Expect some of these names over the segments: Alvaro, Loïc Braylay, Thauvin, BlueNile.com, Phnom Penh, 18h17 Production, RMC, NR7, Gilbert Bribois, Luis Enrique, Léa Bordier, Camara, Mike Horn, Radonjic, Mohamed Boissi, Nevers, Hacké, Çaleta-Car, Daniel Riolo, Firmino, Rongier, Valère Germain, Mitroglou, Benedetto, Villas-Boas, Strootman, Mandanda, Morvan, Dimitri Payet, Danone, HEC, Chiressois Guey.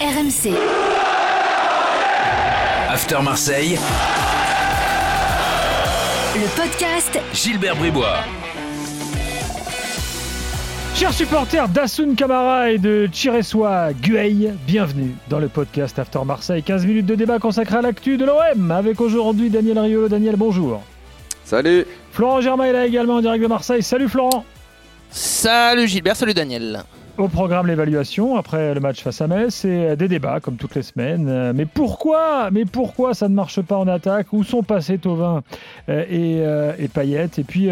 RMC After Marseille, le podcast Gilbert Bribois. Chers supporters d'Assoun Camara et de Chiressois Guey, bienvenue dans le podcast After Marseille. 15 minutes de débat consacré à l'actu de l'OM avec aujourd'hui Daniel Riolo. Daniel, bonjour. Salut. Florent Germain est là également en direct de Marseille. Salut Florent. Salut Gilbert, salut Daniel. Au programme l'évaluation après le match face à Metz et des débats comme toutes les semaines. Mais pourquoi ça ne marche pas en attaque? Où sont passés Thauvin et Payet? Et puis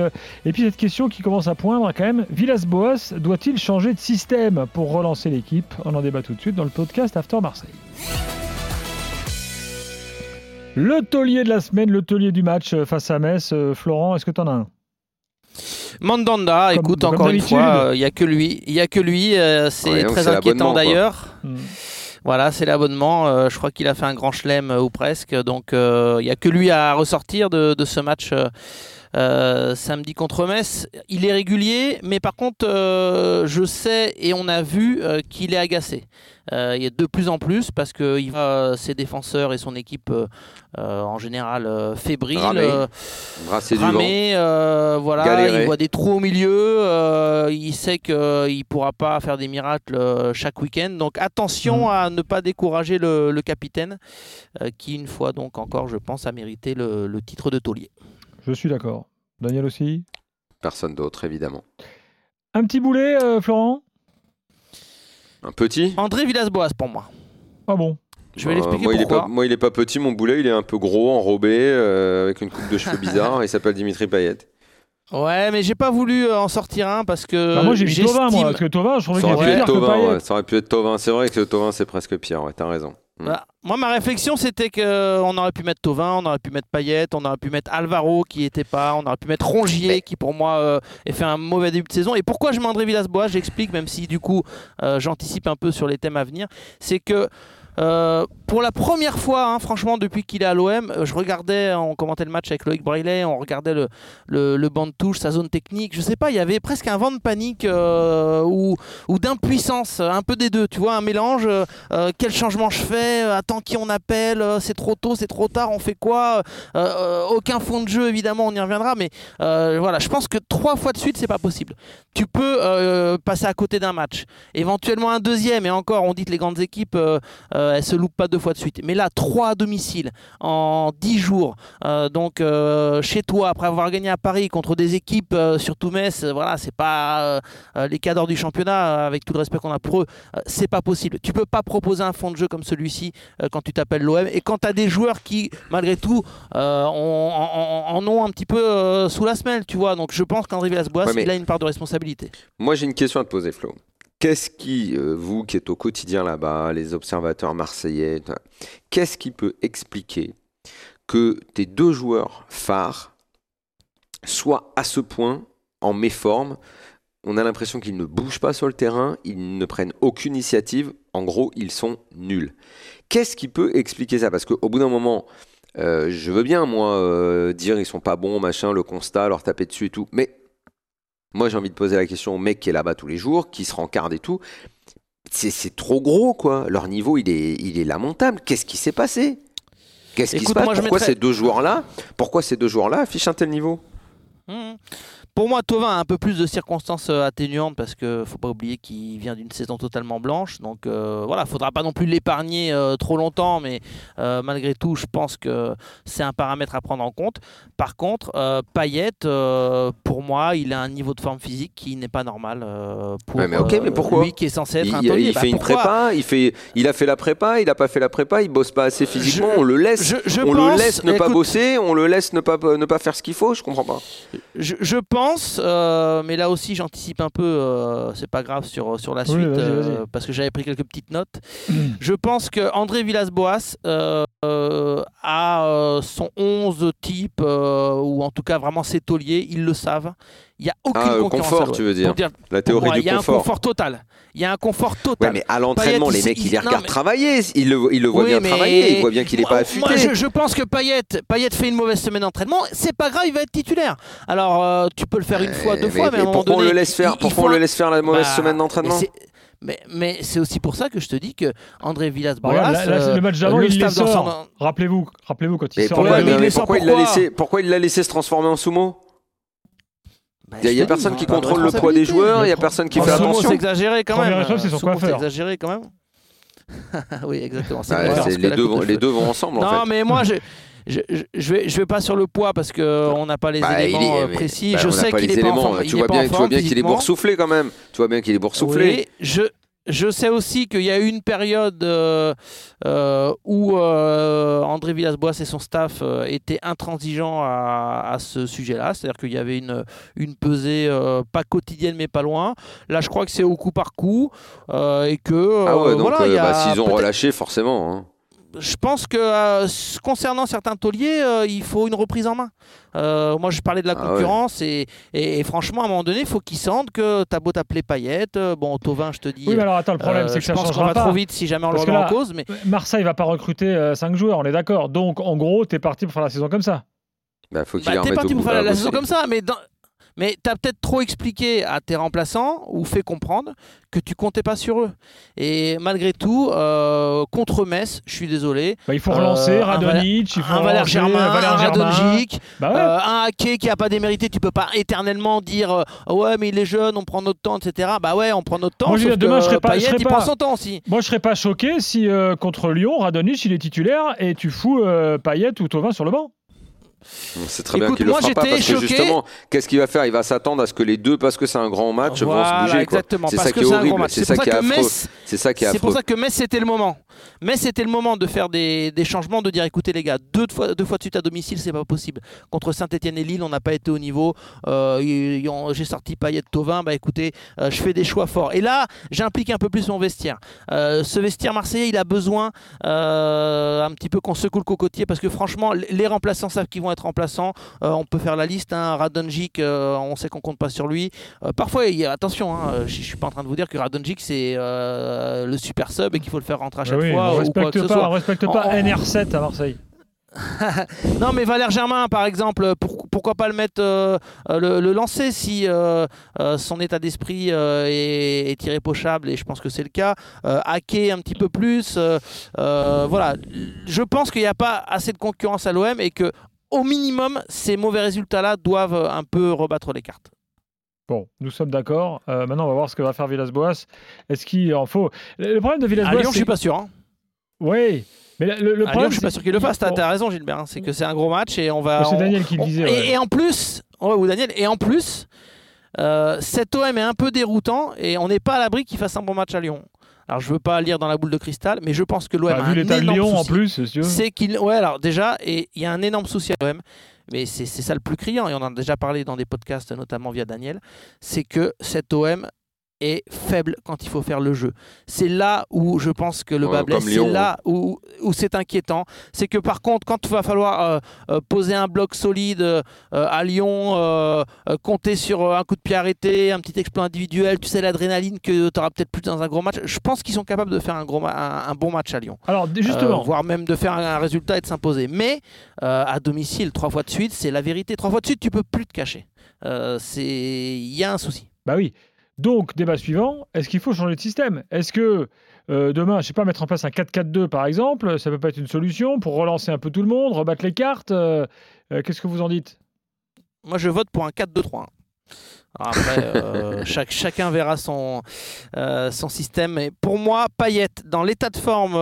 cette question qui commence à poindre quand même. Villas-Boas doit-il changer de système pour relancer l'équipe? On en débat tout de suite dans le podcast After Marseille. Le taulier de la semaine, le taulier du match face à Metz. Florent, est-ce que tu en as un? Mandanda, écoute, encore une fois, il n'y a que lui, c'est très inquiétant d'ailleurs. Voilà, c'est l'abonnement, je crois qu'il a fait un grand chelem ou presque, donc il n'y a que lui à ressortir de ce match samedi contre Metz. Il est régulier, mais par contre, je sais et on a vu qu'il est agacé. Il y a de plus en plus parce que il va ses défenseurs et son équipe en général fébrile, ramée, voilà, galérer. Il voit des trous au milieu, il sait qu'il ne pourra pas faire des miracles chaque week-end, donc attention à ne pas décourager le capitaine qui une fois donc encore je pense a mérité le titre de taulier. Je suis d'accord. Daniel aussi ? Personne d'autre évidemment. Un petit boulet Florent ? Un petit André Villas-Boas pour moi. Ah bon? Je vais l'expliquer moi, pourquoi. Il est pas petit, mon boulet, il est un peu gros, enrobé, avec une coupe de cheveux bizarre, il s'appelle Dimitri Payet. Ouais, mais j'ai pas voulu en sortir un parce que. Bah moi j'ai mis Thauvin, moi, parce que Thauvin, je trouvais qu'il était pire que Payet. Ouais, ça aurait pu être Thauvin, c'est vrai que Thauvin c'est presque pire, ouais, t'as raison. Bah, moi ma réflexion c'était qu'on aurait pu mettre Thauvin, on aurait pu mettre Payet, on aurait pu mettre Alvaro qui était pas, on aurait pu mettre Rongier qui pour moi a fait un mauvais début de saison. Et pourquoi je mets André Villas-Boas, j'explique, même si du coup j'anticipe un peu sur les thèmes à venir, c'est que pour la première fois, hein, franchement, depuis qu'il est à l'OM, je regardais, on commentait le match avec Loïc Braylay, on regardait le banc de touche, sa zone technique, je sais pas, il y avait presque un vent de panique ou d'impuissance, un peu des deux, tu vois, un mélange, quel changement je fais, attends qui on appelle, c'est trop tôt, c'est trop tard, on fait quoi, aucun fond de jeu évidemment, on y reviendra, mais voilà, je pense que 3 fois de suite c'est pas possible. Tu peux passer à côté d'un match, éventuellement un deuxième, et encore, on dit que les grandes équipes elles se loupent pas 2 fois de suite, mais là 3 à domicile en 10 jours, donc chez toi après avoir gagné à Paris contre des équipes surtout Metz, voilà, c'est pas les cadors du championnat, avec tout le respect qu'on a pour eux, c'est pas possible. Tu peux pas proposer un fond de jeu comme celui-ci quand tu t'appelles l'OM et quand t'as des joueurs qui malgré tout en ont un petit peu sous la semelle, tu vois, donc je pense qu'André Villas-Boas il a une part de responsabilité. Moi j'ai une question à te poser, Flo. Qu'est-ce qui, vous qui êtes au quotidien là-bas, les observateurs marseillais, qu'est-ce qui peut expliquer que tes 2 joueurs phares soient à ce point en méforme? On a l'impression qu'ils ne bougent pas sur le terrain, ils ne prennent aucune initiative, en gros, ils sont nuls. Qu'est-ce qui peut expliquer ça? Parce qu'au bout d'un moment, je veux bien, moi, dire ils sont pas bons, machin, le constat, leur taper dessus et tout, mais... Moi, j'ai envie de poser la question au mec qui est là-bas tous les jours, qui se rencarde et tout. C'est trop gros, quoi. Leur niveau, il est lamentable. Qu'est-ce qui s'est passé? Pourquoi ces 2 joueurs-là affichent un tel niveau? Pour moi, Thauvin a un peu plus de circonstances atténuantes parce qu'il ne faut pas oublier qu'il vient d'une saison totalement blanche. Donc voilà, il ne faudra pas non plus l'épargner trop longtemps, mais malgré tout, je pense que c'est un paramètre à prendre en compte. Par contre, Payet, pour moi, il a un niveau de forme physique qui n'est pas normal pour lui qui est censé être un taulier. Il a fait la prépa, il n'a pas fait la prépa, il ne bosse pas assez physiquement, on le laisse ne pas faire ce qu'il faut, je ne comprends pas. Je pense. Mais là aussi j'anticipe un peu, c'est pas grave sur la suite, vas-y. Parce que j'avais pris quelques petites notes. Je pense que André Villas-Boas a son 11 type, ou en tout cas vraiment ses tauliers, ils le savent. Il n'y a aucune concurrence. Confort, tu veux dire. La théorie du confort. Il y a un confort total. Ouais, mais à l'entraînement, Payet, les mecs, ils les regardent travailler. Ils le voient bien travailler. Ils voient bien qu'il n'est pas affûté. Moi, je pense que Payet fait une mauvaise semaine d'entraînement. C'est pas grave, il va être titulaire. Alors, tu peux le faire une fois, deux fois, mais à un moment donné... Pourquoi on le laisse faire la mauvaise semaine d'entraînement ? Mais c'est aussi pour ça que je te dis que André Villas-Boas. Le match d'avant, il les sort. Rappelez-vous quand il mais sort. Pourquoi il l'a laissé se transformer en sumo? Il n'y a personne qui contrôle le poids des joueurs, il n'y a personne qui fait attention. C'est exagéré quand même. C'est exagéré quand même. Oui, exactement. Les deux vont ensemble. Non, mais moi, je vais pas sur le poids parce qu'on n'a pas les éléments précis. Je sais qu'il n'est pas en forme. Tu vois bien qu'il est boursouflé quand même. Tu vois bien qu'il est boursouflé. Je sais aussi qu'il y a eu une période où André Villas-Boas et son staff étaient intransigeants à ce sujet-là. C'est-à-dire qu'il y avait une pesée pas quotidienne mais pas loin. Là, je crois que c'est au coup par coup et que s'ils ont relâché, forcément. Hein. Je pense que concernant certains tauliers, il faut une reprise en main. Moi, je parlais de la concurrence et franchement, à un moment donné, il faut qu'ils sentent que t'as beau t'appeler Payet, Thauvin, je te dis. Oui, mais alors attends, le problème, c'est que ça changera pas. Je pense qu'on va trop vite si jamais on le remet en cause. Mais Marseille va pas recruter 5 joueurs, on est d'accord. Donc, en gros, t'es parti pour faire la saison comme ça. Faut qu'il t'es parti pour faire la saison comme ça, mais dans... Mais tu as peut-être trop expliqué à tes remplaçants ou fait comprendre que tu comptais pas sur eux. Et malgré tout, contre Metz, je suis désolé. Il faut relancer Radonjic, un Valère Germain, Radonjic, un Hacké qui a pas démérité. Tu peux pas éternellement dire ouais mais il est jeune, on prend notre temps, etc. Bah ouais, on prend notre temps. Moi, sauf demain, que Payet il prend son temps aussi. Moi je serais pas choqué si contre Lyon, Radonjic il est titulaire et tu fous Payet ou Thauvin sur le banc. C'est très bien qu'il le fera pas parce que justement, qu'est-ce qu'il va faire? Il va s'attendre à ce que les deux, parce que c'est un grand match, vont se bouger. Exactement. C'est ça qui est horrible. C'est pour ça que Metz, c'était le moment. Metz, c'était le moment de faire des changements, de dire écoutez les gars, deux fois de suite à domicile, c'est pas possible. Contre Saint-Etienne et Lille, on n'a pas été au niveau. J'ai sorti Payet, Thauvin. Bah écoutez, je fais des choix forts. Et là, j'implique un peu plus mon vestiaire. Ce vestiaire marseillais, il a besoin un petit peu qu'on secoue le cocotier parce que franchement, les remplaçants savent qu'ils vont être remplaçant, on peut faire la liste. Radonjic, on sait qu'on compte pas sur lui. Parfois, attention, je suis pas en train de vous dire que Radonjic c'est le super sub et qu'il faut le faire rentrer à chaque fois. On respecte pas NR7 à Marseille. Non mais Valère Germain par exemple, pourquoi pas le mettre le lancer si son état d'esprit est irréprochable, et je pense que c'est le cas. Hacker un petit peu plus, voilà. Je pense qu'il n'y a pas assez de concurrence à l'OM et que au minimum, ces mauvais résultats-là doivent un peu rebattre les cartes. Bon, nous sommes d'accord. Maintenant, on va voir ce que va faire Villas-Boas. Est-ce qu'il en faut... Le problème de Villas-Boas... À Lyon, je ne suis pas sûr. Hein. Oui, mais le problème... À Lyon, je ne suis pas sûr qu'il le fasse. Tu as raison, Gilbert. C'est que c'est un gros match et on va... C'est Daniel qui le disait. Et en plus... cet OM est un peu déroutant et on n'est pas à l'abri qu'il fasse un bon match à Lyon. Alors je veux pas lire dans la boule de cristal, mais je pense que l'OM a un énorme souci. C'est qu'il, alors déjà, et il y a un énorme souci à l'OM, mais c'est ça le plus criant, et on en a déjà parlé dans des podcasts, notamment via Daniel, c'est que cet OM est faible quand il faut faire le jeu. C'est là où je pense que le bas blesse, c'est là où c'est inquiétant. C'est que par contre, quand il va falloir poser un bloc solide à Lyon, compter sur un coup de pied arrêté, un petit exploit individuel, tu sais l'adrénaline que tu auras peut-être plus dans un gros match, je pense qu'ils sont capables de faire un bon match à Lyon. Alors justement, voire même de faire un résultat et de s'imposer. Mais à domicile, 3 fois de suite, c'est la vérité. 3 fois de suite, tu peux plus te cacher. Il y a un souci. Bah oui. Donc, débat suivant, est-ce qu'il faut changer de système ? Est-ce que demain, je sais pas, mettre en place un 4-4-2 par exemple, ça peut pas être une solution pour relancer un peu tout le monde, rebattre les cartes ? Qu'est-ce que vous en dites ? Moi, je vote pour un 4-2-3. Après, chacun verra son système. Et pour moi, Payet, dans l'état de forme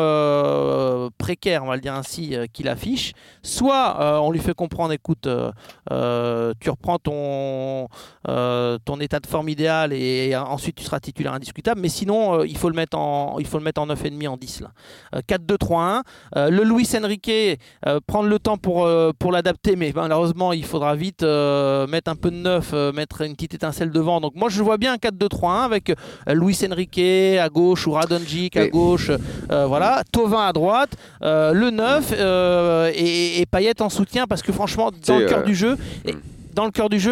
précaire, on va le dire ainsi, qu'il affiche, soit on lui fait comprendre, écoute, tu reprends ton état de forme idéal et ensuite tu seras titulaire indiscutable. Mais sinon, il faut le mettre en 9,5, en 10. 4-2-3-1. Le Luis Enrique, prendre le temps pour l'adapter, mais malheureusement, il faudra vite mettre un peu de neuf, mettre une petite étincelle devant. Donc moi je vois bien un 4-2-3-1 avec Luis Enrique à gauche ou Radonjic à gauche, voilà, Thauvin à droite, le 9 et Payet en soutien, parce que franchement dans le cœur du jeu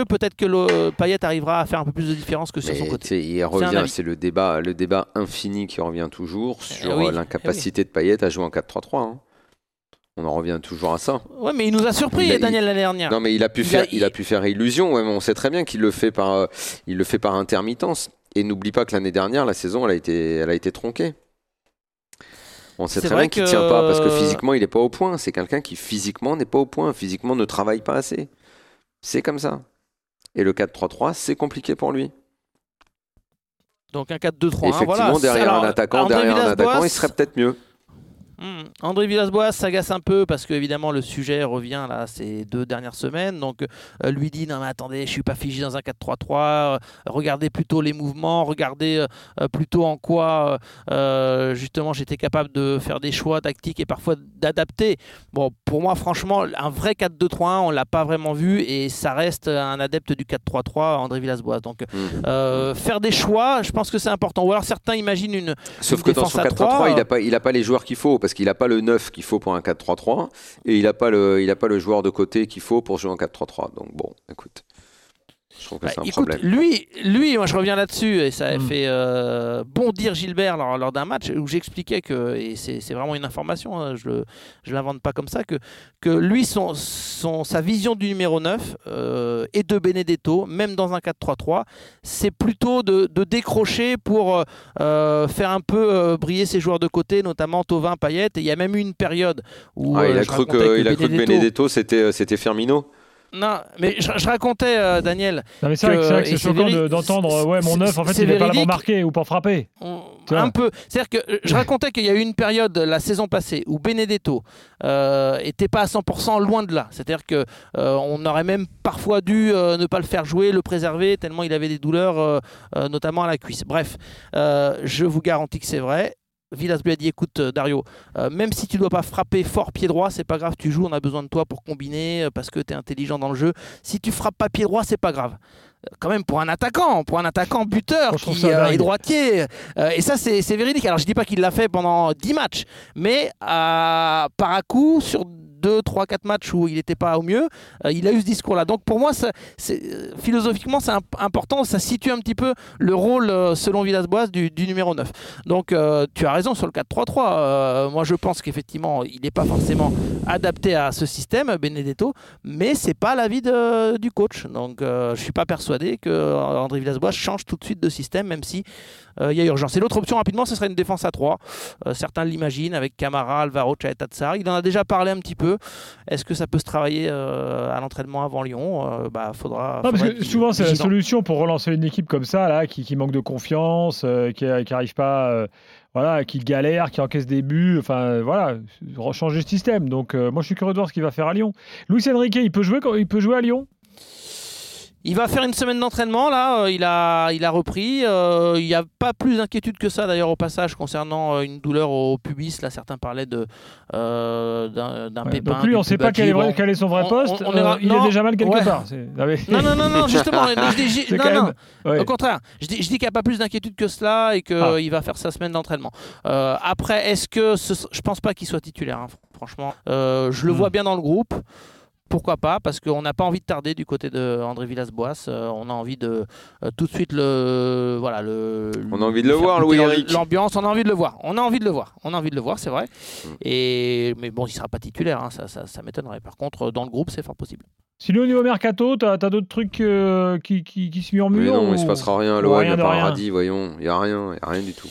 peut-être que Payet arrivera à faire un peu plus de différence que sur son côté. Il revient, c'est le débat infini qui revient toujours sur l'incapacité de Payet à jouer en 4-3-3. On en revient toujours à ça. Ouais, mais il nous a surpris, Daniel, l'année dernière. Non, mais il a pu faire illusion. Ouais, mais on sait très bien qu'il le fait par intermittence. Et n'oublie pas que l'année dernière, la saison, elle a été tronquée. On sait très bien qu'il ne tient pas parce que physiquement, il n'est pas au point. C'est quelqu'un qui physiquement n'est pas au point, physiquement ne travaille pas assez. C'est comme ça. Et le 4-3-3, c'est compliqué pour lui. Donc un 4-2-3-1, effectivement, voilà. Derrière, alors, derrière un attaquant, il serait peut-être mieux. André Villas-Boas s'agace un peu parce que évidemment le sujet revient là ces deux dernières semaines, donc lui dit non mais attendez, je ne suis pas figé dans un 4-3-3, regardez plutôt les mouvements, regardez plutôt en quoi justement j'étais capable de faire des choix tactiques et parfois d'adapter. Bon, pour moi franchement un vrai 4-2-3-1 on ne l'a pas vraiment vu et ça reste un adepte du 4-3-3 André Villas-Boas, donc faire des choix, je pense que c'est important, ou alors certains imaginent une défense à 3. Sauf que dans son 4-3-3 il n'a pas les joueurs qu'il faut parce qu'il n'a pas le 9 qu'il faut pour un 4-3-3 et il n'a pas le joueur de côté qu'il faut pour jouer en 4-3-3. Donc bon, écoute, je trouve que c'est un problème. Lui, moi je reviens là-dessus et ça a fait bondir Gilbert lors d'un match où j'expliquais que, et c'est vraiment une information, hein, je l'invente pas comme ça, que lui, sa vision du numéro 9 et de Benedetto, même dans un 4-3-3, c'est plutôt de décrocher pour faire un peu briller ses joueurs de côté, notamment Thauvin, Payet. Et il y a même eu une période où il a cru que Benedetto c'était Firmino. Non, mais je racontais, Daniel. Non, mais c'est vrai que c'est choquant d'entendre mon 9, en fait, il n'est pas là pour marquer ou pour frapper. Un peu. C'est-à-dire que je racontais qu'il y a eu une période la saison passée où Benedetto n'était pas à 100%, loin de là. C'est-à-dire qu'on aurait même parfois dû ne pas le faire jouer, le préserver, tellement il avait des douleurs, notamment à la cuisse. Bref, je vous garantis que c'est vrai. Villas-Boas a dit écoute Dario, même si tu ne dois pas frapper fort pied droit, c'est pas grave, tu joues, on a besoin de toi pour combiner parce que tu es intelligent dans le jeu. Si tu frappes pas pied droit, c'est pas grave. Quand même pour un attaquant buteur qui est droitier. Et ça c'est véridique. Alors je dis pas qu'il l'a fait pendant 10 matchs, mais par à coup sur 2, 3, 4 matchs où il n'était pas au mieux, il a eu ce discours-là. Donc pour moi, philosophiquement, c'est important, ça situe un petit peu le rôle, selon Villas-Boas, du numéro 9. Donc tu as raison sur le 4-3-3. Moi, je pense qu'effectivement, il n'est pas forcément adapté à ce système, Benedetto, mais ce n'est pas l'avis du coach. Donc je ne suis pas persuadé qu'André Villas-Boas change tout de suite de système, même si il y a urgence. Et l'autre option, rapidement, ce serait une défense à 3. Certains l'imaginent, avec Camara, Alvaro, Tchaït-Atzara. Il en a déjà parlé un petit peu. Est-ce que ça peut se travailler à l'entraînement avant Lyon ? Faudra parce que souvent, c'est la solution pour relancer une équipe comme ça, là, qui manque de confiance, qui n'arrive pas... qui galère, qui encaisse des buts, changer de système. Donc, moi, je suis curieux de voir ce qu'il va faire à Lyon. Luis Enrique, il peut jouer à Lyon ? Il va faire une semaine d'entraînement, là, il a repris. Il n'y a pas plus d'inquiétude que ça, d'ailleurs, au passage, concernant une douleur au pubis. Là, certains parlaient d'un pépin. Donc lui, on ne sait pas quel est son vrai poste. Il est déjà mal quelque part. Non, justement. Non. Au contraire. Je dis qu'il n'y a pas plus d'inquiétude que cela et qu'il va faire sa semaine d'entraînement. Après, je ne pense pas qu'il soit titulaire, hein, franchement. Je le vois bien dans le groupe. Pourquoi pas ? Parce qu'on n'a pas envie de tarder du côté d'André Villas-Boas. On a envie de tout de suite on a envie de le voir, Louis-Henrique. L'ambiance, on a envie de le voir. C'est vrai. Mais bon, il ne sera pas titulaire. Hein, ça m'étonnerait. Par contre, dans le groupe, c'est fort possible. Sinon, au niveau mercato, tu as d'autres trucs qui se murmurent ? Mais non, il ne se passera rien à l'OM. Il n'y a pas un radis, voyons. Il n'y a rien du tout.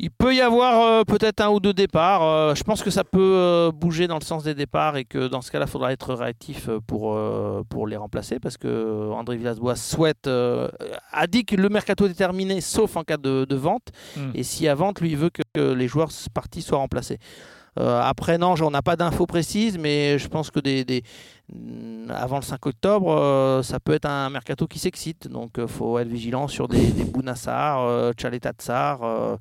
Il peut y avoir peut-être un ou deux départs. Je pense que ça peut bouger dans le sens des départs et que dans ce cas-là, il faudra être réactif pour les remplacer parce que André Villas-Boas a dit que le mercato est terminé sauf en cas de vente. Et s'il y a vente, lui, il veut que les joueurs partis soient remplacés. Après, non, on n'a pas d'infos précises, mais je pense que avant le 5 octobre, ça peut être un mercato qui s'excite. Donc, il faut être vigilant sur des Bouna Sarr, Çaleta-Car.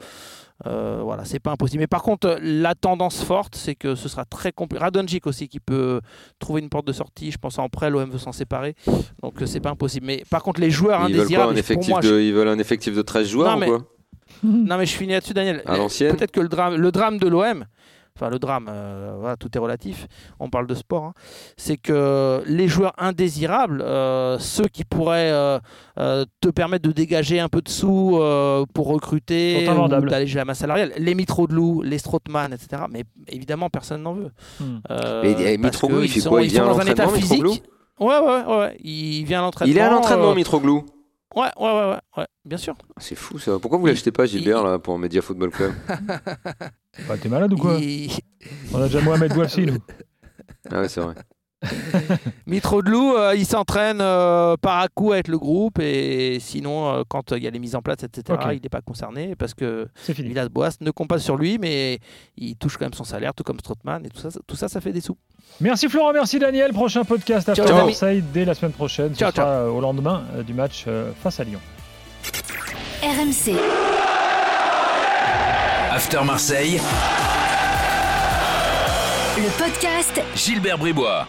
C'est pas impossible. Mais par contre, la tendance forte, c'est que ce sera très compliqué. Radonjic aussi qui peut trouver une porte de sortie. Je pense en prêt, l'OM veut s'en séparer. Donc, c'est pas impossible. Mais par contre, les joueurs indésirables. Ils veulent un effectif de 13 joueurs ou quoi ? Non, mais je finis là-dessus, Daniel. À l'ancienne. Peut-être que le drame de l'OM. Enfin, le drame, tout est relatif, on parle de sport, hein. C'est que les joueurs indésirables, ceux qui pourraient te permettre de dégager un peu de sous pour recruter, ou d'alléger la masse salariale, les Mitroglou, les Strootman, etc. Mais évidemment, personne n'en veut. Et Mitroglou, il vient à l'entraînement, Mitroglou ? Ouais, il vient à l'entraînement. Il est à l'entraînement, Mitroglou ? Ouais. Bien sûr. C'est fou ça. Pourquoi vous l'achetez pas, Gilbert, là, pour Media Football Club? Bah, t'es malade ou quoi? On a déjà Mohamed Boissi, nous. Ah ouais, c'est vrai. Mitroglou, il s'entraîne par à coup avec le groupe, et sinon, quand il y a les mises en place, etc., okay, il n'est pas concerné parce que Villas-Boas ne compte pas sur lui, mais il touche quand même son salaire, tout comme Strootman, et tout ça, ça fait des sous. Merci Florent, merci Daniel. Prochain podcast After Marseille dès la semaine prochaine. Ciao, sera au lendemain du match face à Lyon. RMC After Marseille, le podcast Gilbert Bribois.